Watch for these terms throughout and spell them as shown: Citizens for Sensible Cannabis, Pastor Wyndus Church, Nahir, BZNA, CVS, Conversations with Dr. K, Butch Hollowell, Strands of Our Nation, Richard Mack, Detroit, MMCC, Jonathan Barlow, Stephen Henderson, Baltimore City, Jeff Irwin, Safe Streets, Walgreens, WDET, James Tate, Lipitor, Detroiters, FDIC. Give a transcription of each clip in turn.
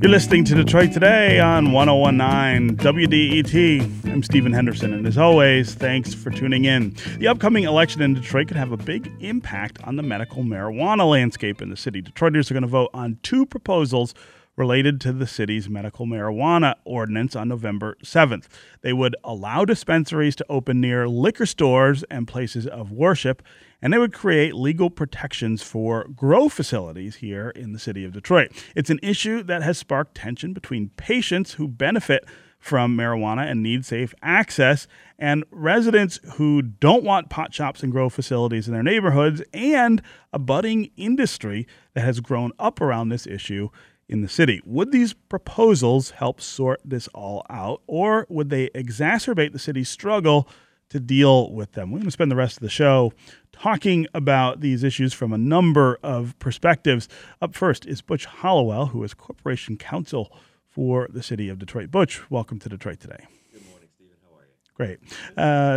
You're listening to Detroit Today on 1019 WDET. I'm Stephen Henderson, and as always, thanks for tuning in. The upcoming election in Detroit could have a big impact on the medical marijuana landscape in the city. Detroiters are going to vote on two proposals related to the city's medical marijuana ordinance on November 7th. They would allow dispensaries to open near liquor stores and places of worship, and they would create legal protections for grow facilities here in the city of Detroit. It's an issue that has sparked tension between patients who benefit from marijuana and need safe access, and residents who don't want pot shops and grow facilities in their neighborhoods, and a budding industry that has grown up around this issue in the city. Would these proposals help sort this all out, or would they exacerbate the city's struggle to deal with them? We're going to spend the rest of the show talking about these issues from a number of perspectives. Up first is Butch Hollowell, who is Corporation Counsel for the City of Detroit. Butch, welcome to Detroit Today. Good morning, Stephen. How are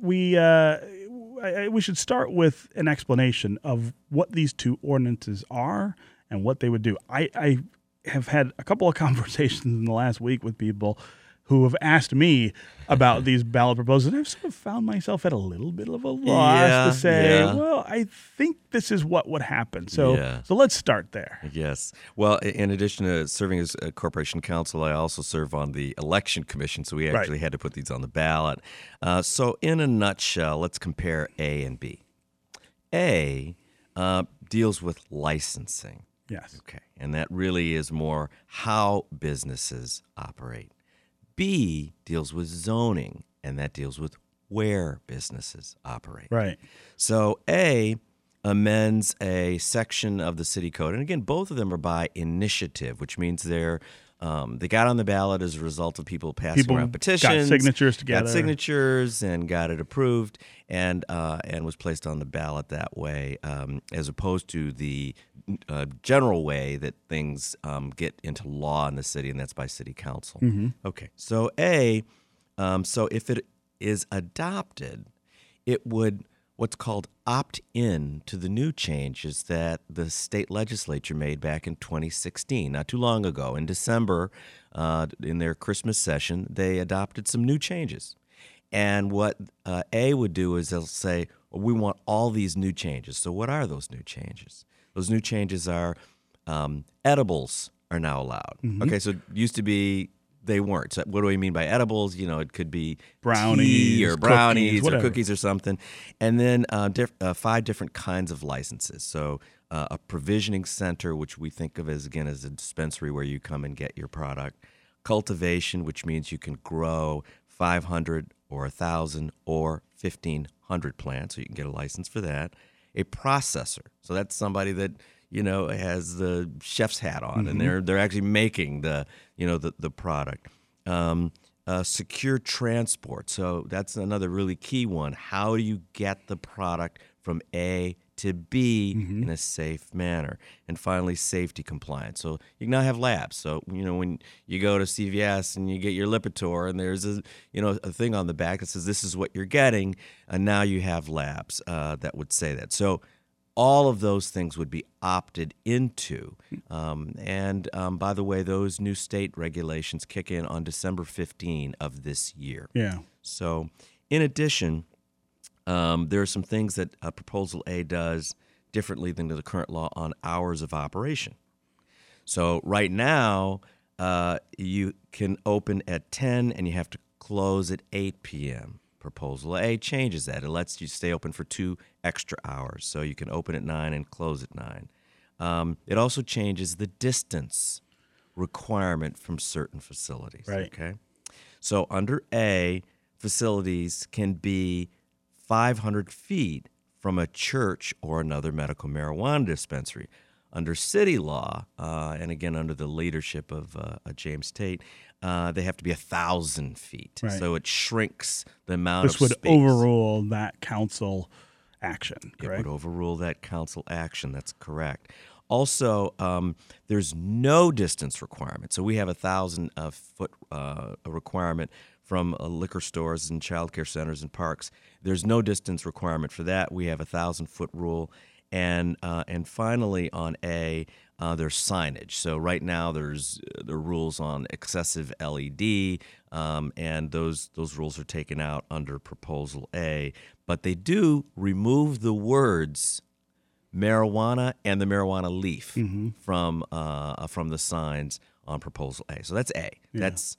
you? Great. We should start with an explanation of what these two ordinances are and what they would do. I have had a couple of conversations in the last week with people who have asked me about these ballot proposals, and I've sort of found myself at a little bit of a loss to say, well, I think this is what would happen. So let's start there. Yes. Well, in addition to serving as a corporation counsel, I also serve on the election commission, so we actually had to put these on the ballot. So in a nutshell, let's compare A and B. A deals with licensing. Yes. Okay. And that really is more how businesses operate. B deals with zoning, and that deals with where businesses operate. Right. So A amends a section of the city code, and again, both of them are by initiative, which means they got on the ballot as a result of people passing around petitions, got signatures together, and got it approved, and was placed on the ballot that way, as opposed to the general way that things get into law in the city, and that's by city council. Mm-hmm. Okay, so so if it is adopted, it would what's called opt-in to the new changes that the state legislature made back in 2016, not too long ago. In December, in their Christmas session, they adopted some new changes. And what A would do is they'll say, well, we want all these new changes. So what are those new changes? Those new changes are edibles are now allowed. Mm-hmm. Okay, so it used to be they weren't. So what do we mean by edibles? You know, it could be tea or brownies cookies, or cookies or something. And then 5 different kinds of licenses. So a provisioning center, which we think of as, again, as a dispensary where you come and get your product. Cultivation, which means you can grow 500 or 1,000 or 1,500 plants. So you can get a license for that. A processor. So that's somebody that, you know, has the chef's hat on, mm-hmm. and they're actually making the product. Secure transport. So that's another really key one. How do you get the product from A to B mm-hmm. in a safe manner? And finally, safety compliance. So you can now have labs. So, you know, when you go to CVS and you get your Lipitor and there's a thing on the back that says this is what you're getting, and now you have labs that would say that. So all of those things would be opted into. By the way, those new state regulations kick in on December 15 of this year. Yeah. So in addition, there are some things that Proposal A does differently than the current law on hours of operation. So right now, you can open at 10 and you have to close at 8 p.m. Proposal A changes that. It lets you stay open for 2 extra hours, so you can open at 9 and close at 9. It also changes the distance requirement from certain facilities. Right. Okay. So under A, facilities can be 500 feet from a church or another medical marijuana dispensary. Under city law, and again under the leadership of James Tate, they have to be 1,000 feet. Right. So it shrinks the amount of space. This would overrule that council action, correct? It would overrule that council action. That's correct. Also, there's no distance requirement. So we have 1,000-foot requirement from liquor stores and child care centers and parks. There's no distance requirement for that. We have a 1,000-foot rule. And finally, on A, There's signage. So right now there are rules on excessive LED, and those rules are taken out under Proposal A. But they do remove the words marijuana and the marijuana leaf from the signs on Proposal A. So that's A. Yeah. That's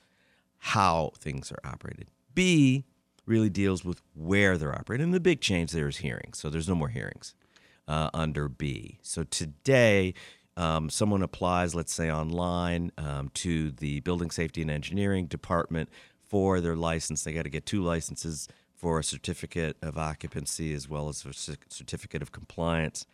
how things are operated. B really deals with where they're operated. And the big change there is hearings. So there's no more hearings under B. So today, someone applies, let's say online, to the Building Safety and Engineering Department for their license. They got to get 2 licenses for a certificate of occupancy as well as a certificate of compliance.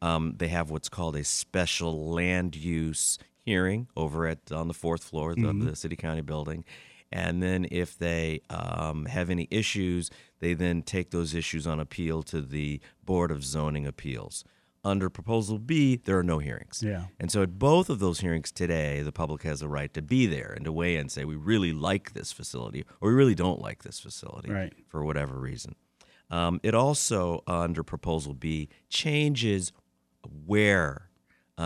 They have what's called a special land use hearing over on the 4th floor of the city-county building. And then if they have any issues, they then take those issues on appeal to the Board of Zoning Appeals. Under Proposal B, there are no hearings. Yeah. And so at both of those hearings today, the public has a right to be there and to weigh in and say, we really like this facility or we really don't like this facility for whatever reason. It also, under Proposal B, changes where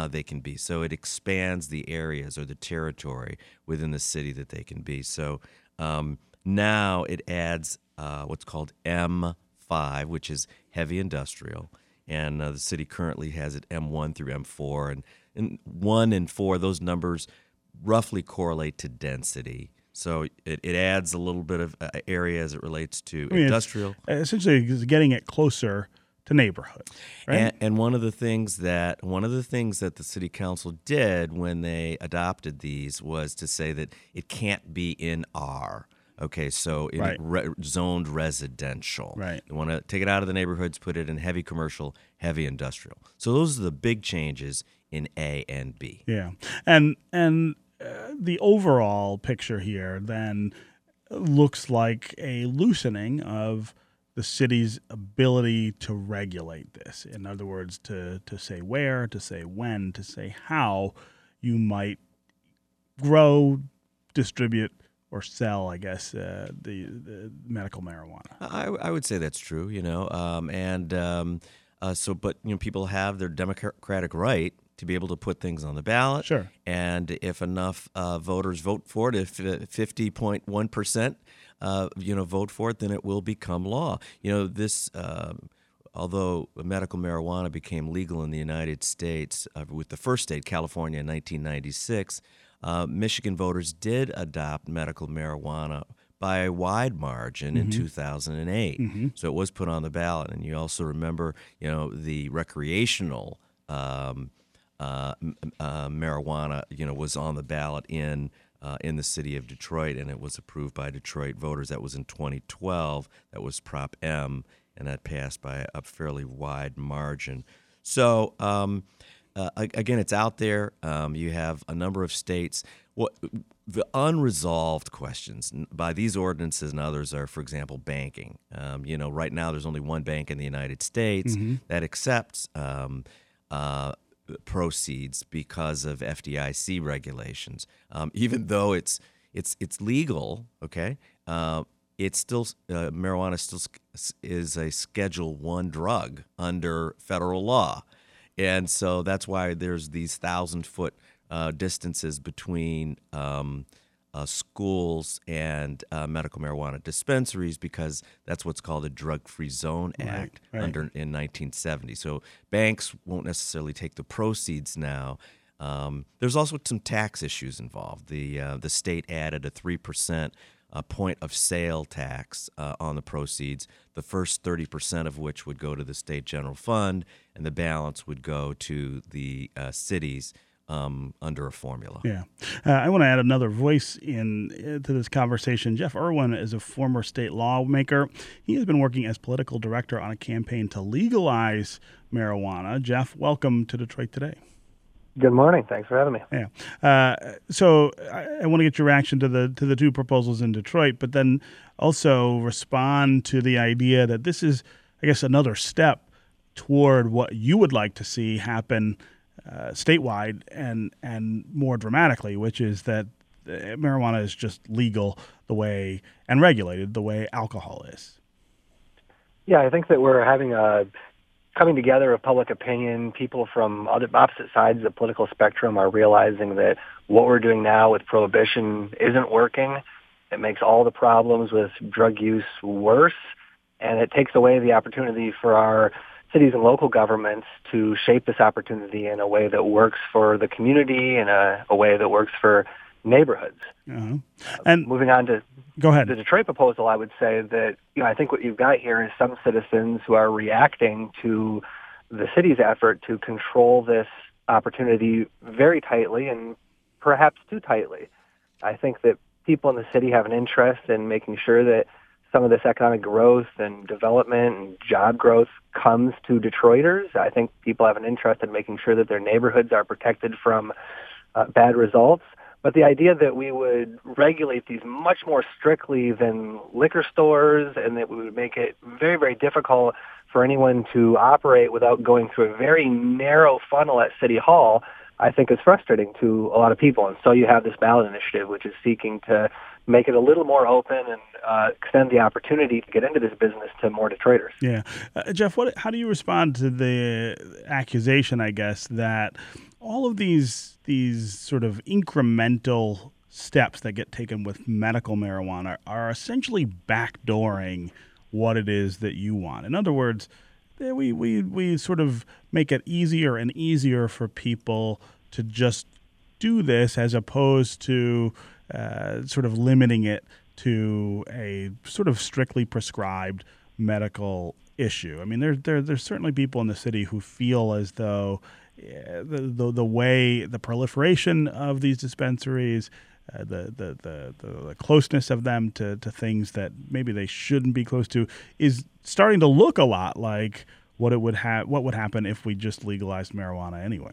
they can be. So it expands the areas or the territory within the city that they can be. So now it adds what's called M5, which is heavy industrial. And the city currently has it M1 through M4. And 1 and 4, those numbers roughly correlate to density. So it adds a little bit of area as it relates to industrial. Essentially, it's getting it closer to neighborhoods. Right? And one of the things that the city council did when they adopted these was to say that it can't be in R. Okay, so in zoned residential. Right. They want to take it out of the neighborhoods, put it in heavy commercial, heavy industrial. So those are the big changes in A and B. Yeah, and the overall picture here then looks like a loosening of the city's ability to regulate this. In other words, to say where, to say when, to say how you might grow, distribute, or sell, I guess, the medical marijuana. I would say that's true, you know. But you know, people have their democratic right to be able to put things on the ballot. Sure. And if enough voters vote for it, if 50.1%, vote for it, then it will become law. You know, this. Although medical marijuana became legal in the United States with the first state, California, in 1996. Michigan voters did adopt medical marijuana by a wide margin in 2008. So it was put on the ballot. And you also remember, you know, the recreational marijuana, you know, was on the ballot in the city of Detroit, and it was approved by Detroit voters. That was in 2012. That was Prop M, and that passed by a fairly wide margin. So again, it's out there. You have a number of states. The unresolved questions by these ordinances and others are, for example, banking. Right now there's only one bank in the United States that accepts proceeds because of FDIC regulations. Even though it's legal, okay, it's still marijuana still is a Schedule I drug under federal law. And so that's why there's these 1,000-foot distances between schools and medical marijuana dispensaries, because that's what's called the Drug-Free Zone Act in 1970. So banks won't necessarily take the proceeds now. There's also some tax issues involved. The state added a 3% point of sale tax on the proceeds, the first 30% of which would go to the state general fund, and the balance would go to the cities under a formula. Yeah. I want to add another voice to this conversation. Jeff Irwin is a former state lawmaker. He has been working as political director on a campaign to legalize marijuana. Jeff, welcome to Detroit Today. Good morning. Thanks for having me. Yeah. So I want to get your reaction to the 2 proposals in Detroit, but then also respond to the idea that this is, I guess, another step toward what you would like to see happen statewide and more dramatically, which is that marijuana is just legal the way and regulated the way alcohol is. Yeah, I think that we're having a coming together of public opinion, people from other opposite sides of the political spectrum are realizing that what we're doing now with prohibition isn't working. It makes all the problems with drug use worse, and it takes away the opportunity for our cities and local governments to shape this opportunity in a way that works for the community, in a way that works for neighborhoods. Uh-huh. And moving on to the Detroit proposal, I would say that, you know, I think what you've got here is some citizens who are reacting to the city's effort to control this opportunity very tightly and perhaps too tightly. I think that people in the city have an interest in making sure that some of this economic growth and development and job growth comes to Detroiters. I think people have an interest in making sure that their neighborhoods are protected from bad results. But the idea that we would regulate these much more strictly than liquor stores, and that we would make it very, very difficult for anyone to operate without going through a very narrow funnel at City Hall, I think is frustrating to a lot of people. And so you have this ballot initiative, which is seeking to make it a little more open and extend the opportunity to get into this business to more Detroiters. Yeah. Jeff, how do you respond to the accusation, I guess, that all of these sort of incremental steps that get taken with medical marijuana are essentially backdooring what it is that you want? In other words, we sort of make it easier and easier for people to just do this as opposed to sort of limiting it to a sort of strictly prescribed medical issue. I mean, there's certainly people in the city who feel as though the way the proliferation of these dispensaries, the closeness of them to things that maybe they shouldn't be close to, is starting to look a lot like what would happen if we just legalized marijuana anyway.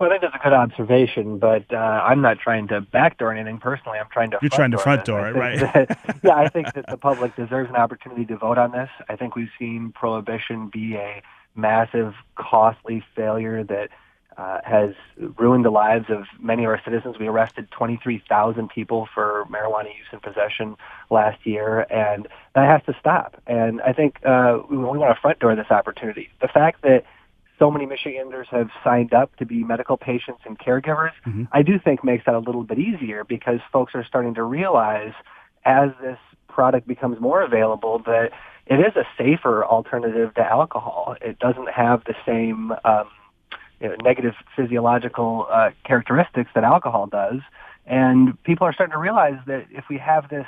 Well, I think that's a good observation, but I'm not trying to backdoor anything personally. I'm trying to. You're trying to front door it, right? Yeah, I think that the public deserves an opportunity to vote on this. I think we've seen prohibition be a massive, costly failure that has ruined the lives of many of our citizens. We arrested 23,000 people for marijuana use and possession last year, and that has to stop. And I think we want to front door this opportunity. The fact that so many Michiganders have signed up to be medical patients and caregivers, mm-hmm. I do think makes that a little bit easier, because folks are starting to realize as this product becomes more available that it is a safer alternative to alcohol. It doesn't have the same negative physiological characteristics that alcohol does. And people are starting to realize that if we have this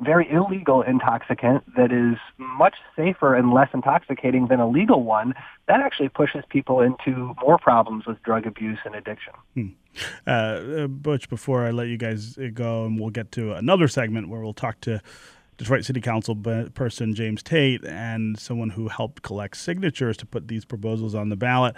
very illegal intoxicant that is much safer and less intoxicating than a legal one, that actually pushes people into more problems with drug abuse and addiction. Butch, before I let you guys go, and we'll get to another segment where we'll talk to Detroit City Council person James Tate and someone who helped collect signatures to put these proposals on the ballot.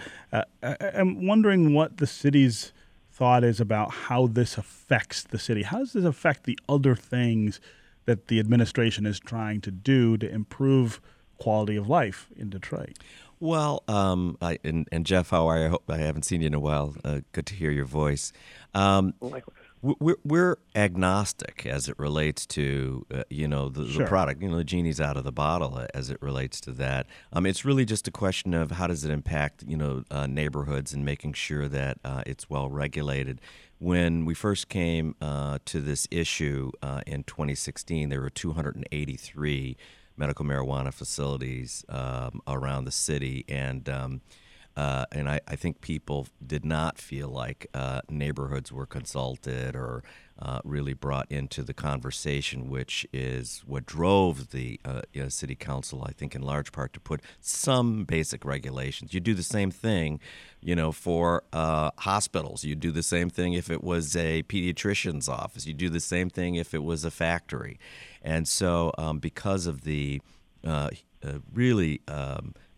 I'm wondering what the city's thought is about how this affects the city. How does this affect the other things that the administration is trying to do to improve quality of life in Detroit? Well, and Jeff, how are you? I hope I haven't seen you in a while. Good to hear your voice. Likewise. We're agnostic as it relates to, the product. The genie's out of the bottle as it relates to that. It's really just a question of how does it impact, neighborhoods and making sure that it's well regulated. When we first came to this issue in 2016, there were 283 medical marijuana facilities around the city, and I think people did not feel like neighborhoods were consulted or really brought into the conversation, which is what drove the city council, I think, in large part to put some basic regulations. You do the same thing, for hospitals. You do the same thing if it was a pediatrician's office. You do the same thing if it was a factory. And so because of the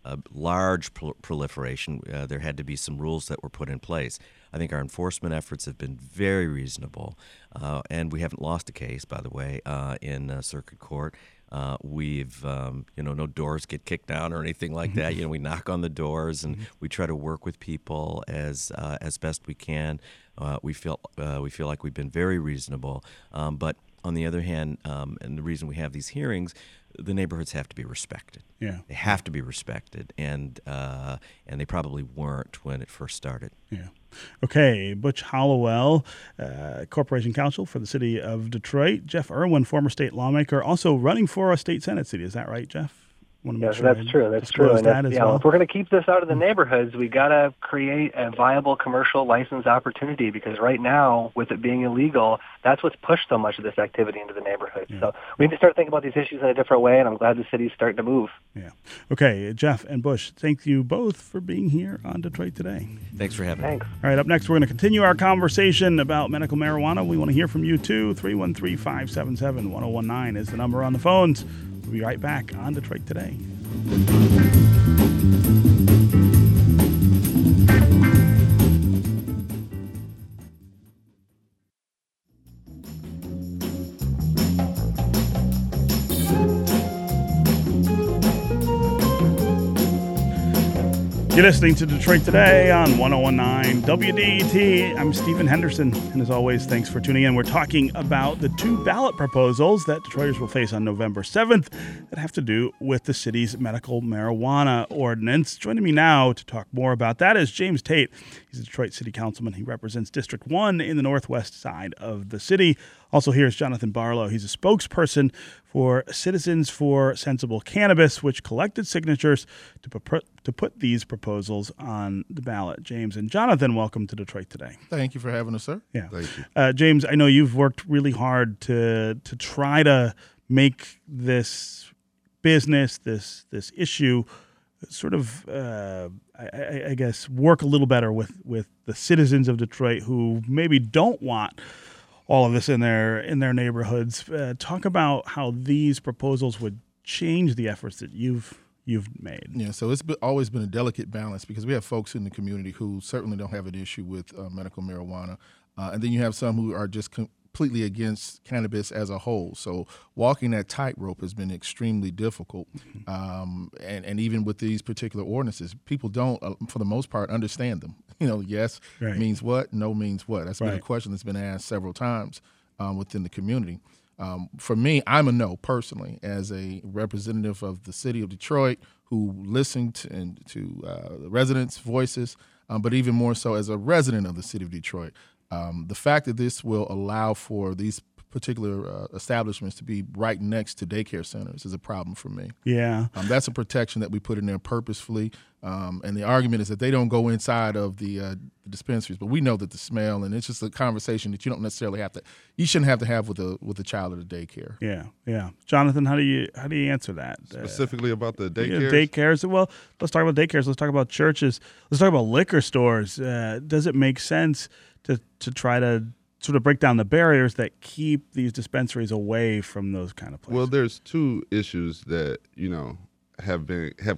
a large proliferation, there had to be some rules that were put in place. I think our enforcement efforts have been very reasonable, and we haven't lost a case, by the way, in circuit court. We've, no doors get kicked down or anything like that. We knock on the doors and we try to work with people as best we can. We feel like we've been very reasonable, but on the other hand, and the reason we have these hearings, the neighborhoods have to be respected. Yeah, they have to be respected, and they probably weren't when it first started. Yeah. Okay, Butch Hollowell, Corporation Counsel for the City of Detroit. Jeff Irwin, former state lawmaker, also running for a state Senate seat. Is that right, Jeff? Yes, that's true. That's true. If we're going to keep this out of the neighborhoods, we got to create a viable commercial license opportunity, because right now, with it being illegal, that's what's pushed so much of this activity into the neighborhoods. Yeah. So we need to start thinking about these issues in a different way, and I'm glad the city's starting to move. Yeah. Okay, Jeff and Bush, thank you both for being here on Detroit Today. Thanks for having me. Thanks. All right, up next, we're going to continue our conversation about medical marijuana. We want to hear from you, too. 313-577-1019 is the number on the phones. We'll be right back on Detroit Today. You're listening to Detroit Today on 1019 WDET. I'm Stephen Henderson, and as always, thanks for tuning in. We're talking about the two ballot proposals that Detroiters will face on November 7th that have to do with the city's medical marijuana ordinance. Joining me now to talk more about that is James Tate. He's a Detroit City Councilman. He represents District 1 in the northwest side of the city. Also here is Jonathan Barlow. He's a spokesperson for Citizens for Sensible Cannabis, which collected signatures to put these proposals on the ballot. James and Jonathan, welcome to Detroit Today. Thank you for having us, sir. Yeah. Thank you. James, I know you've worked really hard to try to make this business, this issue, sort of, I guess, work a little better with the citizens of Detroit who maybe don't want all of this in their neighborhoods. Talk about how these proposals would change the efforts that you've made. Yeah, so it's always been a delicate balance, because we have folks in the community who certainly don't have an issue with medical marijuana, and then you have some who are just completely against cannabis as a whole. So walking that tightrope has been extremely difficult. And even with these particular ordinances, people don't, for the most part, understand them. You know, yes right. means what, no means what. That's right. been a question that's been asked several times within the community. For me, I'm a no personally, as a representative of the city of Detroit who listened to residents' voices, but even more so as a resident of the city of Detroit. The fact that this will allow for these particular establishments to be right next to daycare centers is a problem for me. Yeah. That's a protection that we put in there purposefully. And the argument is that they don't go inside of the dispensaries, but we know that the smell, and it's just a conversation that you don't necessarily have to, you shouldn't have to have with a child at a daycare. Yeah, yeah. Jonathan, how do you answer that specifically about the daycares? Daycares. Well, let's talk about daycares. Let's talk about churches. Let's talk about liquor stores. Does it make sense to try to sort of break down the barriers that keep these dispensaries away from those kind of places? Well, there's two issues that have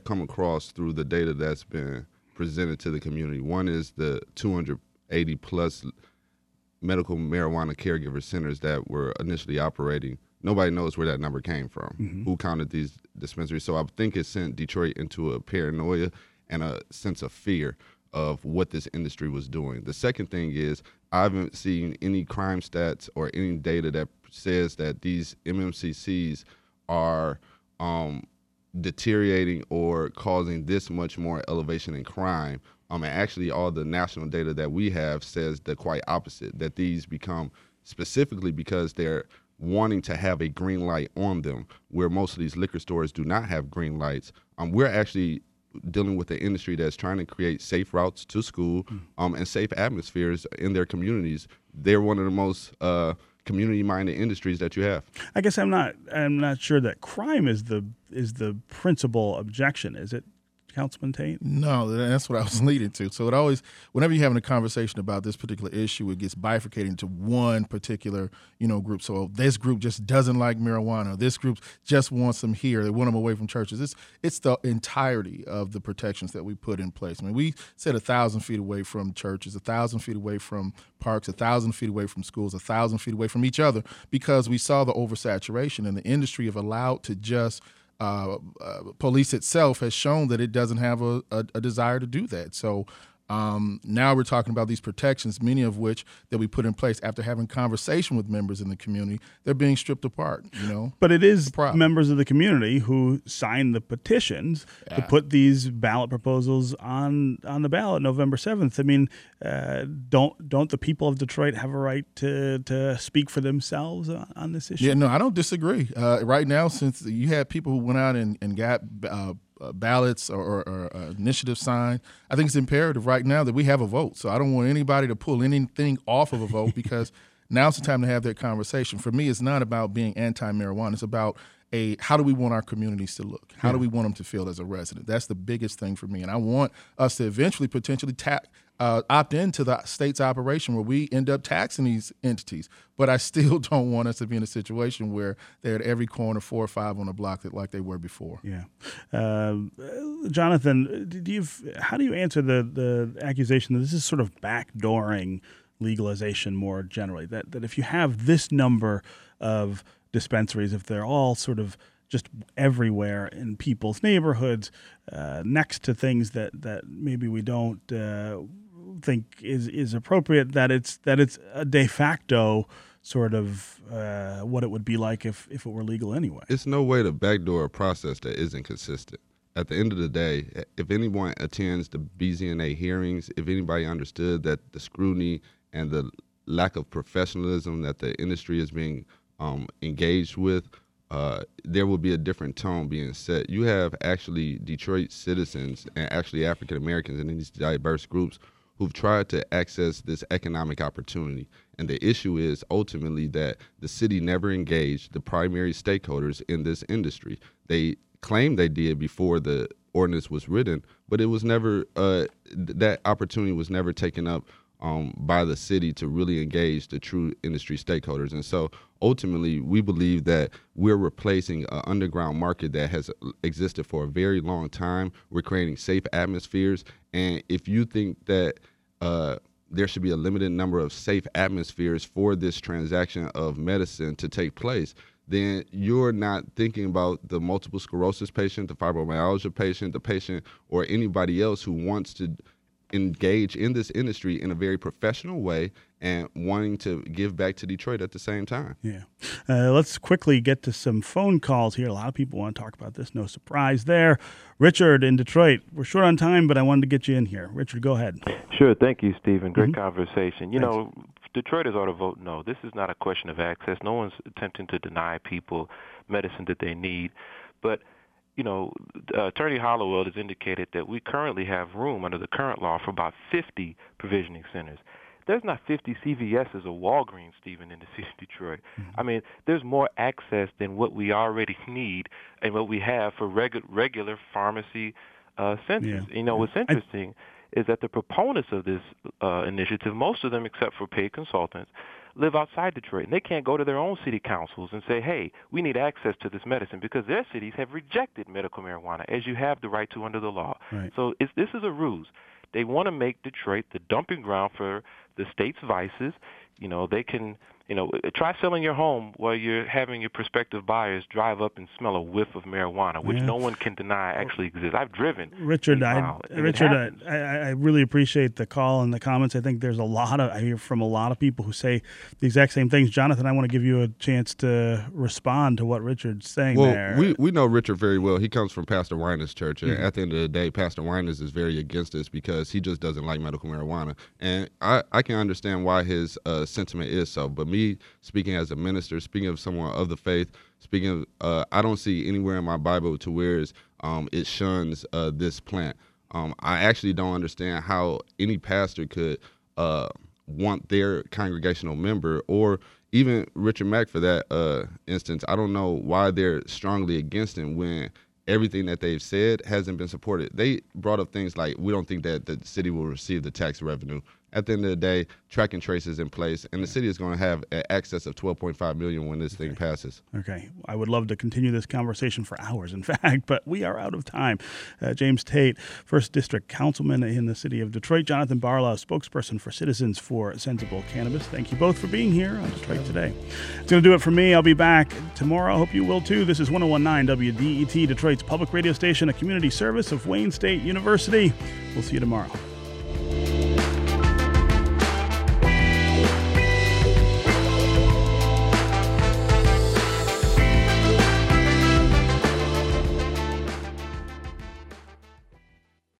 come across through the data that's been presented to the community. One is the 280 plus medical marijuana caregiver centers that were initially operating. Nobody knows where that number came from, who counted these dispensaries. So I think it sent Detroit into a paranoia and a sense of fear of what this industry was doing. The second thing is I haven't seen any crime stats or any data that says that these MMCCs are deteriorating or causing this much more elevation in crime. And actually all the national data that we have says the quite opposite, that these become, specifically because they're wanting to have a green light on them, where most of these liquor stores do not have green lights. We're actually dealing with an industry that's trying to create safe routes to school and safe atmospheres in their communities. They're one of the most community-minded industries that you have. I guess I'm not sure that crime is the principal objection, is it, Councilman Tate? No, that's what I was leading to. So it always, whenever you're having a conversation about this particular issue, it gets bifurcated into one particular, group. So this group just doesn't like marijuana. This group just wants them here. They want them away from churches. It's the entirety of the protections that we put in place. I mean, we said 1,000 feet away from churches, 1,000 feet away from parks, 1,000 feet away from schools, 1,000 feet away from each other, because we saw the oversaturation, and the industry have allowed to just police itself has shown that it doesn't have a desire to do that. So Now we're talking about these protections, many of which that we put in place after having conversation with members in the community. They're being stripped apart, you know. But it is members of the community who signed the petitions to put these ballot proposals on the ballot November 7th. I mean, don't the people of Detroit have a right to speak for themselves on this issue? Yeah, no, I don't disagree. Right now, since you had people who went out and got ballots or initiative signed, I think it's imperative right now that we have a vote. So I don't want anybody to pull anything off of a vote because now's the time to have that conversation. For me, it's not about being anti-marijuana. It's about how do we want our communities to look? How do we want them to feel as a resident? That's the biggest thing for me. And I want us to eventually potentially opt into the state's operation where we end up taxing these entities. But I still don't want us to be in a situation where they're at every corner, 4 or 5 on a block like they were before. Yeah. Jonathan, how do you answer the accusation that this is sort of backdooring legalization more generally? That if you have this number of dispensaries, if they're all sort of just everywhere in people's neighborhoods, next to things that maybe we don't think is appropriate, that it's a de facto sort of what it would be like if it were legal anyway. It's no way to backdoor a process that isn't consistent. At the end of the day, if anyone attends the BZNA hearings, if anybody understood that the scrutiny and the lack of professionalism that the industry is being engaged with, there will be a different tone being set. You have actually Detroit citizens and actually African Americans and these diverse groups who've tried to access this economic opportunity. And the issue is ultimately that the city never engaged the primary stakeholders in this industry. They claimed they did before the ordinance was written, but it was never that opportunity was never taken up by the city to really engage the true industry stakeholders. And so ultimately, we believe that we're replacing an underground market that has existed for a very long time. We're creating safe atmospheres. And if you think that there should be a limited number of safe atmospheres for this transaction of medicine to take place, then you're not thinking about the multiple sclerosis patient, the fibromyalgia patient, the patient, or anybody else who wants to engage in this industry in a very professional way and wanting to give back to Detroit at the same time. Yeah. Let's quickly get to some phone calls here. A lot of people want to talk about this. No surprise there. Richard in Detroit. We're short on time, but I wanted to get you in here. Richard, go ahead. Sure. Thank you, Stephen. Great conversation. You know, Detroiters ought to vote no. This is not a question of access. No one's attempting to deny people medicine that they need. But you know, Attorney Hollowell has indicated that we currently have room under the current law for about 50 provisioning centers. There's not 50 CVSs or Walgreens, Stephen, in the city of Detroit. I mean, there's more access than what we already need and what we have for regular pharmacy centers. Yeah. You know, what's interesting is that the proponents of this initiative, most of them except for paid consultants, live outside Detroit, and they can't go to their own city councils and say, hey, we need access to this medicine, because their cities have rejected medical marijuana, as you have the right to under the law. Right. So this is a ruse. They want to make Detroit the dumping ground for the state's vices. You know, they can, you know, try selling your home while you're having your prospective buyers drive up and smell a whiff of marijuana, which no one can deny actually exists. I've driven. Richard, I really appreciate the call and the comments. I think there's I hear from a lot of people who say the exact same things. Jonathan, I want to give you a chance to respond to what Richard's saying there. Well, we know Richard very well. He comes from Pastor Wyndus Church, and at the end of the day, Pastor Wyndus is very against this because he just doesn't like medical marijuana. And I can understand why his sentiment is so, but me speaking as a minister, speaking of someone of the faith, speaking of, I don't see anywhere in my Bible to where it shuns this plant. I actually don't understand how any pastor could want their congregational member, or even Richard Mack for that instance. I don't know why they're strongly against him when everything that they've said hasn't been supported. They brought up things like, we don't think that the city will receive the tax revenue. At the end of the day, track and trace is in place, and the city is going to have access of $12.5 million when this thing passes. Okay. I would love to continue this conversation for hours, in fact, but we are out of time. James Tate, 1st District Councilman in the city of Detroit. Jonathan Barlow, spokesperson for Citizens for Sensible Cannabis. Thank you both for being here on Detroit Today. It's going to do it for me. I'll be back tomorrow. I hope you will, too. This is 101.9 WDET, Detroit's public radio station, a community service of Wayne State University. We'll see you tomorrow.